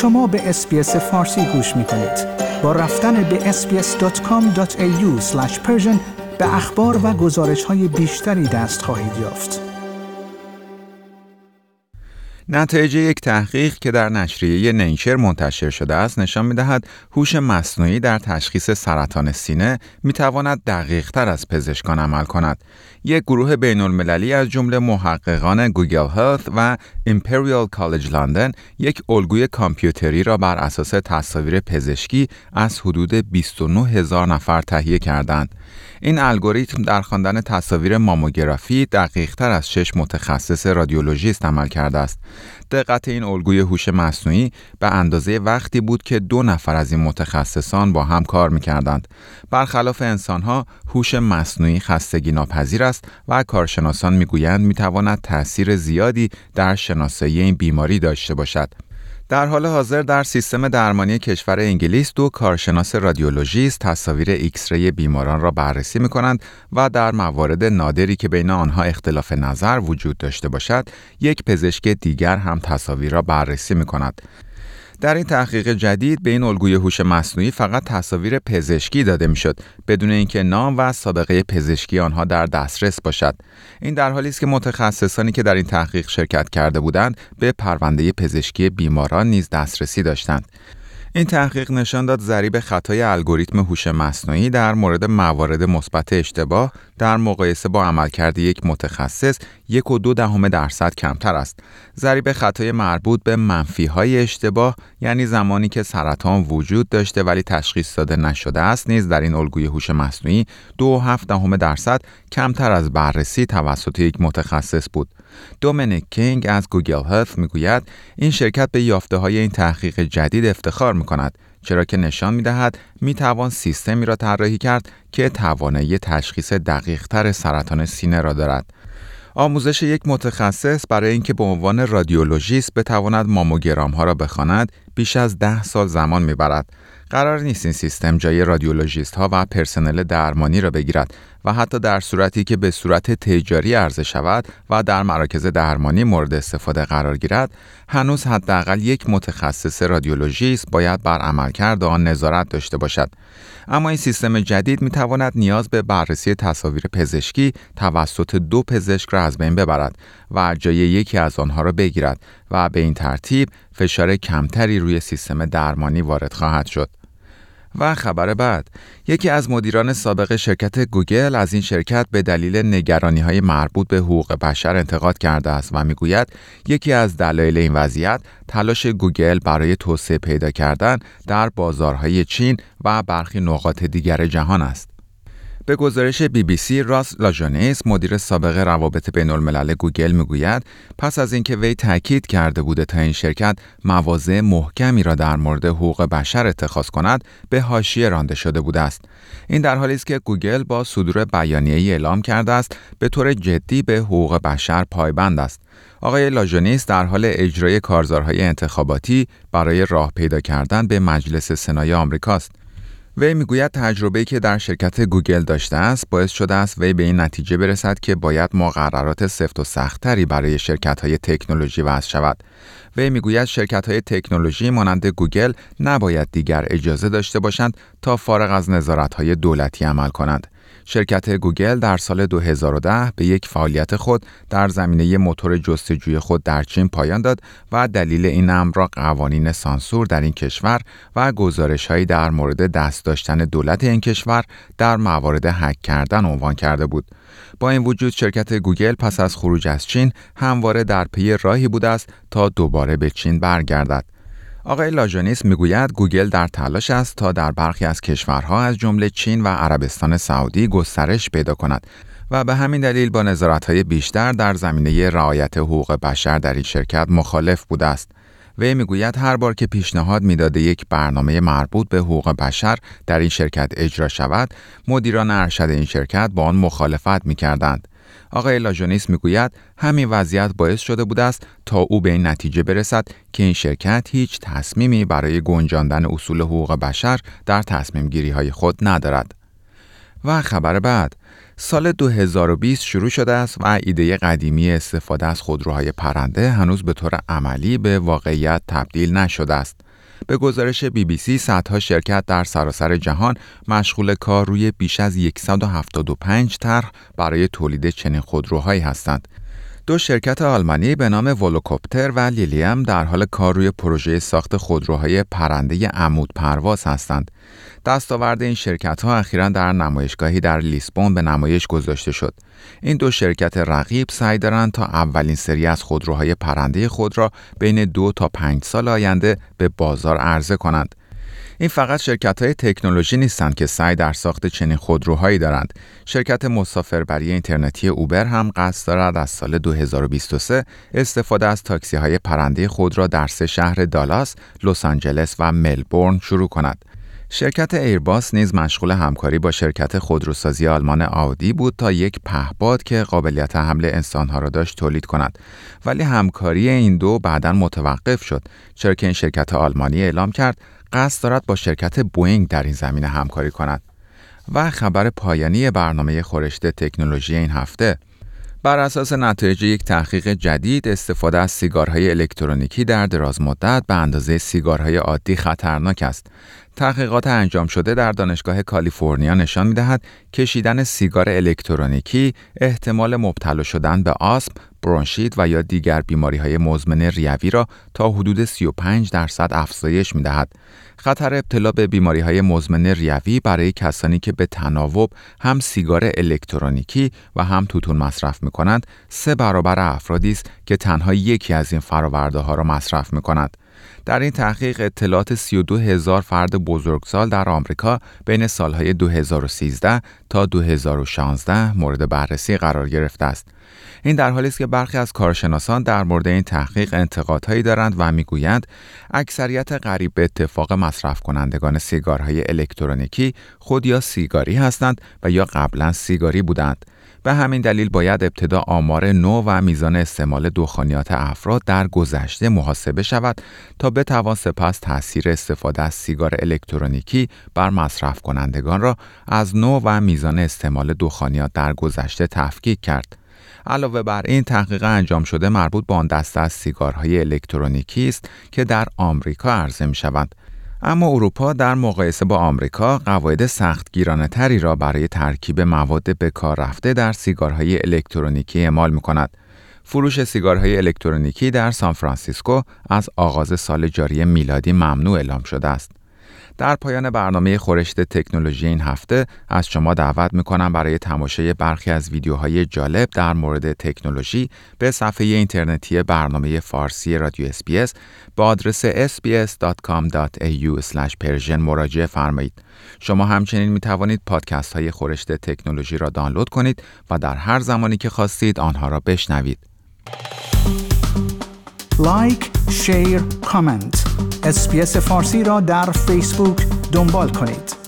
شما به SBS فارسی گوش می کنید. با رفتن به sbs.com.au/persian به اخبار و گزارش‌های بیشتری دست خواهید یافت. نتایج یک تحقیق که در نشریه نیچر منتشر شده است نشان می‌دهد هوش مصنوعی در تشخیص سرطان سینه می‌تواند دقیق‌تر از پزشکان عمل کند. یک گروه بین‌المللی از جمله محققان گوگل هلت و ایمپریال کالج لندن یک الگوی کامپیوتری را بر اساس تصاویر پزشکی از حدود 29000 نفر تهیه کردند. این الگوریتم در خواندن تصاویر ماموگرافی دقیق‌تر از 6 متخصص رادیولوژیست عمل کرده است. دقت این الگوی هوش مصنوعی به اندازه وقتی بود که 2 نفر از این متخصصان با هم کار می‌کردند. برخلاف انسان‌ها، هوش مصنوعی خستگی‌ناپذیر است و کارشناسان می‌گویند می‌تواند تأثیر زیادی در شناسایی این بیماری داشته باشد. در حال حاضر در سیستم درمانی کشور انگلیس 2 کارشناس رادیولوژیست تصاویر ایکس‌ری بیماران را بررسی می‌کنند و در موارد نادری که بین آنها اختلاف نظر وجود داشته باشد، یک پزشک دیگر هم تصاویر را بررسی می‌کند. در این تحقیق جدید به این الگوی هوش مصنوعی فقط تصاویر پزشکی داده میشد بدون اینکه نام و سابقه پزشکی آنها در دسترس باشد. این در حالی است که متخصصانی که در این تحقیق شرکت کرده بودند به پرونده پزشکی بیماران نیز دسترسی داشتند. این تحقیق نشان داد ضریب خطای الگوریتم هوش مصنوعی در مورد موارد مثبت اشتباه در مقایسه با عملکرد یک متخصص 1.2% کمتر است. ضریب خطای مربوط به منفی‌های اشتباه، یعنی زمانی که سرطان وجود داشته ولی تشخیص داده نشده است، نیز در این الگوی هوش مصنوعی 2.7% کمتر از بررسی توسط یک متخصص بود. دومینیک کینگ از گوگل هلت میگوید این شرکت به یافته‌های این تحقیق جدید افتخار می‌کند، چرا که نشان می‌دهد می‌توان سیستمی را طراحی کرد که توانایی تشخیص دقیق‌تر سرطان سینه را دارد. آموزش یک متخصص برای اینکه به عنوان رادیولوژیست بتواند ماموگرام‌ها را بخواند بیش از 10 سال زمان می‌برد. قرار نیست این سیستم جای رادیولوژیست‌ها و پرسنل درمانی را بگیرد و حتی در صورتی که به صورت تجاری عرضه شود و در مراکز درمانی مورد استفاده قرار گیرد، هنوز حداقل یک متخصص رادیولوژیست باید بر عملکرد آن نظارت داشته باشد. اما این سیستم جدید می‌تواند نیاز به بررسی تصاویر پزشکی توسط 2 پزشک را از بین ببرد و جای یکی از آنها را بگیرد و به این ترتیب فشار کمتری روی سیستم درمانی وارد خواهد شد. و خبر بعد، یکی از مدیران سابق شرکت گوگل از این شرکت به دلیل نگرانی‌های مربوط به حقوق بشر انتقاد کرده است و می‌گوید یکی از دلایل این وضعیت تلاش گوگل برای توسعه پیدا کردن در بازارهای چین و برخی نقاط دیگر جهان است. به گزارش BBC، راس لاژوناس، مدیر سابق روابط بین‌الملل گوگل، میگوید پس از اینکه وی تاکید کرده بوده تا این شرکت مواضع محکمی را در مورد حقوق بشر اتخاذ کند، به حاشیه رانده شده بوده است. این در حالی است که گوگل با صدور بیانیه‌ای اعلام کرده است به طور جدی به حقوق بشر پایبند است. آقای لاژوناس در حال اجرای کارزارهای انتخاباتی برای راه پیدا کردن به مجلس سنای آمریکا است. وی میگوید تجربه‌ای که در شرکت گوگل داشته است باعث شده است وی به این نتیجه برسد که باید مقررات سفت و سخت‌تری برای شرکت‌های تکنولوژی وضع شود. وی میگوید شرکت‌های تکنولوژی مانند گوگل نباید دیگر اجازه داشته باشند تا فارغ از نظارت‌های دولتی عمل کنند. شرکت گوگل در سال 2010 به یک فعالیت خود در زمینه موتور جستجوی خود در چین پایان داد و دلیل این امر را قوانین سانسور در این کشور و گزارش‌هایی در مورد دست داشتن دولت این کشور در موارد هک کردن عنوان کرده بود. با این وجود شرکت گوگل پس از خروج از چین همواره در پی راهی بوده است تا دوباره به چین برگردد. آقای لاژوناس میگوید گوگل در تلاش است تا در برخی از کشورها از جمله چین و عربستان سعودی گسترش پیدا کند و به همین دلیل با نظارت‌های بیشتر در زمینه رعایت حقوق بشر در این شرکت مخالف بوده است. وی میگوید هر بار که پیشنهاد میداده یک برنامه مربوط به حقوق بشر در این شرکت اجرا شود، مدیران ارشد این شرکت با آن مخالفت میکردند. آقای لاژوناس میگوید همین وضعیت باعث شده بوده است تا او به این نتیجه برسد که این شرکت هیچ تصمیمی برای گنجاندن اصول حقوق بشر در تصمیم گیری های خود ندارد. و خبر بعد، سال 2020 شروع شده است و ایده قدیمی استفاده از خودروهای پرنده هنوز به طور عملی به واقعیت تبدیل نشده است. به گزارش BBC صدها شرکت در سراسر جهان مشغول کار روی بیش از 175 طرح برای تولید چنین خودروهایی هستند. دو شرکت آلمانی به نام ولوکوپتر و لیلیم در حال کار روی پروژه ساخت خودروهای پرنده عمود پرواز هستند. دستاورد این شرکت‌ها اخیراً در نمایشگاهی در لیسبون به نمایش گذاشته شد. این دو شرکت رقیب سعی دارند تا اولین سری از خودروهای پرنده خود را بین 2 تا 5 سال آینده به بازار عرضه کنند. این فقط شرکت‌های تکنولوژی نیستند که سعی در ساخت چنین خودروهایی دارند. شرکت مسافربری اینترنتی اوبر هم قصد دارد از سال 2023 استفاده از تاکسی‌های پرنده خود را در 3 شهر دالاس، لس آنجلس و ملبورن شروع کند. شرکت ایرباس نیز مشغول همکاری با شرکت خودروسازی آلمان آودی بود تا یک پهپاد که قابلیت حمل انسانها را داشت تولید کند، ولی همکاری این دو بعداً متوقف شد، چرا که این شرکت آلمانی اعلام کرد قصد دارد با شرکت بوئینگ در این زمینه همکاری کند. و خبر پایانی برنامه خورشت تکنولوژی این هفته، بر اساس نتایج یک تحقیق جدید، استفاده از سیگارهای الکترونیکی در دراز مدت به اندازه سیگارهای عادی خطرناک است. تحقیقات انجام شده در دانشگاه کالیفرنیا نشان می‌دهد کشیدن سیگار الکترونیکی احتمال مبتلا شدن به آسم، برونشیت و یا دیگر بیماری‌های مزمن ریوی را تا حدود 35% افزایش می‌دهد. خطر ابتلا به بیماری‌های مزمن ریوی برای کسانی که به تناوب هم سیگار الکترونیکی و هم توتون مصرف می‌کنند 3 برابر افرادی است که تنها یکی از این فرآورده‌ها را مصرف می‌کنند. در این تحقیق اطلاعات 32,000 فرد بزرگسال در آمریکا بین سالهای 2013 تا 2016 مورد بررسی قرار گرفته است. این در حالی است که برخی از کارشناسان در مورد این تحقیق انتقادهایی دارند و میگویند اکثریت قریب به اتفاق مصرف کنندگان سیگارهای الکترونیکی خود یا سیگاری هستند و یا قبلا سیگاری بودند. به همین دلیل باید ابتدا آمار نو و میزان استعمال دخانیات افراد در گذشته محاسبه شود تا بتوان سپس تاثیر استفاده از سیگار الکترونیکی بر مصرف کنندگان را از نو و میزان استعمال دخانیات در گذشته تفکیک کرد. علاوه بر این، تحقیق انجام شده مربوط به آن دسته از سیگارهای الکترونیکی است که در آمریکا عرضه می‌شوند. اما اروپا در مقایسه با آمریکا قواعد سختگیرانه تری را برای ترکیب مواد به کار رفته در سیگارهای الکترونیکی اعمال می‌کند. فروش سیگارهای الکترونیکی در سان فرانسیسکو از آغاز سال جاری میلادی ممنوع اعلام شده است. در پایان برنامه خورشت تکنولوژی این هفته از شما دعوت می‌کنم برای تماشای برخی از ویدیوهای جالب در مورد تکنولوژی به صفحه اینترنتی برنامه فارسی رادیو SBS با آدرس sbs.com.au/persian مراجعه فرمایید. شما همچنین می‌توانید پادکست‌های خورشت تکنولوژی را دانلود کنید و در هر زمانی که خواستید آنها را بشنوید. لایک، شیر، کامنت. SBS فارسی را در فیسبوک دنبال کنید.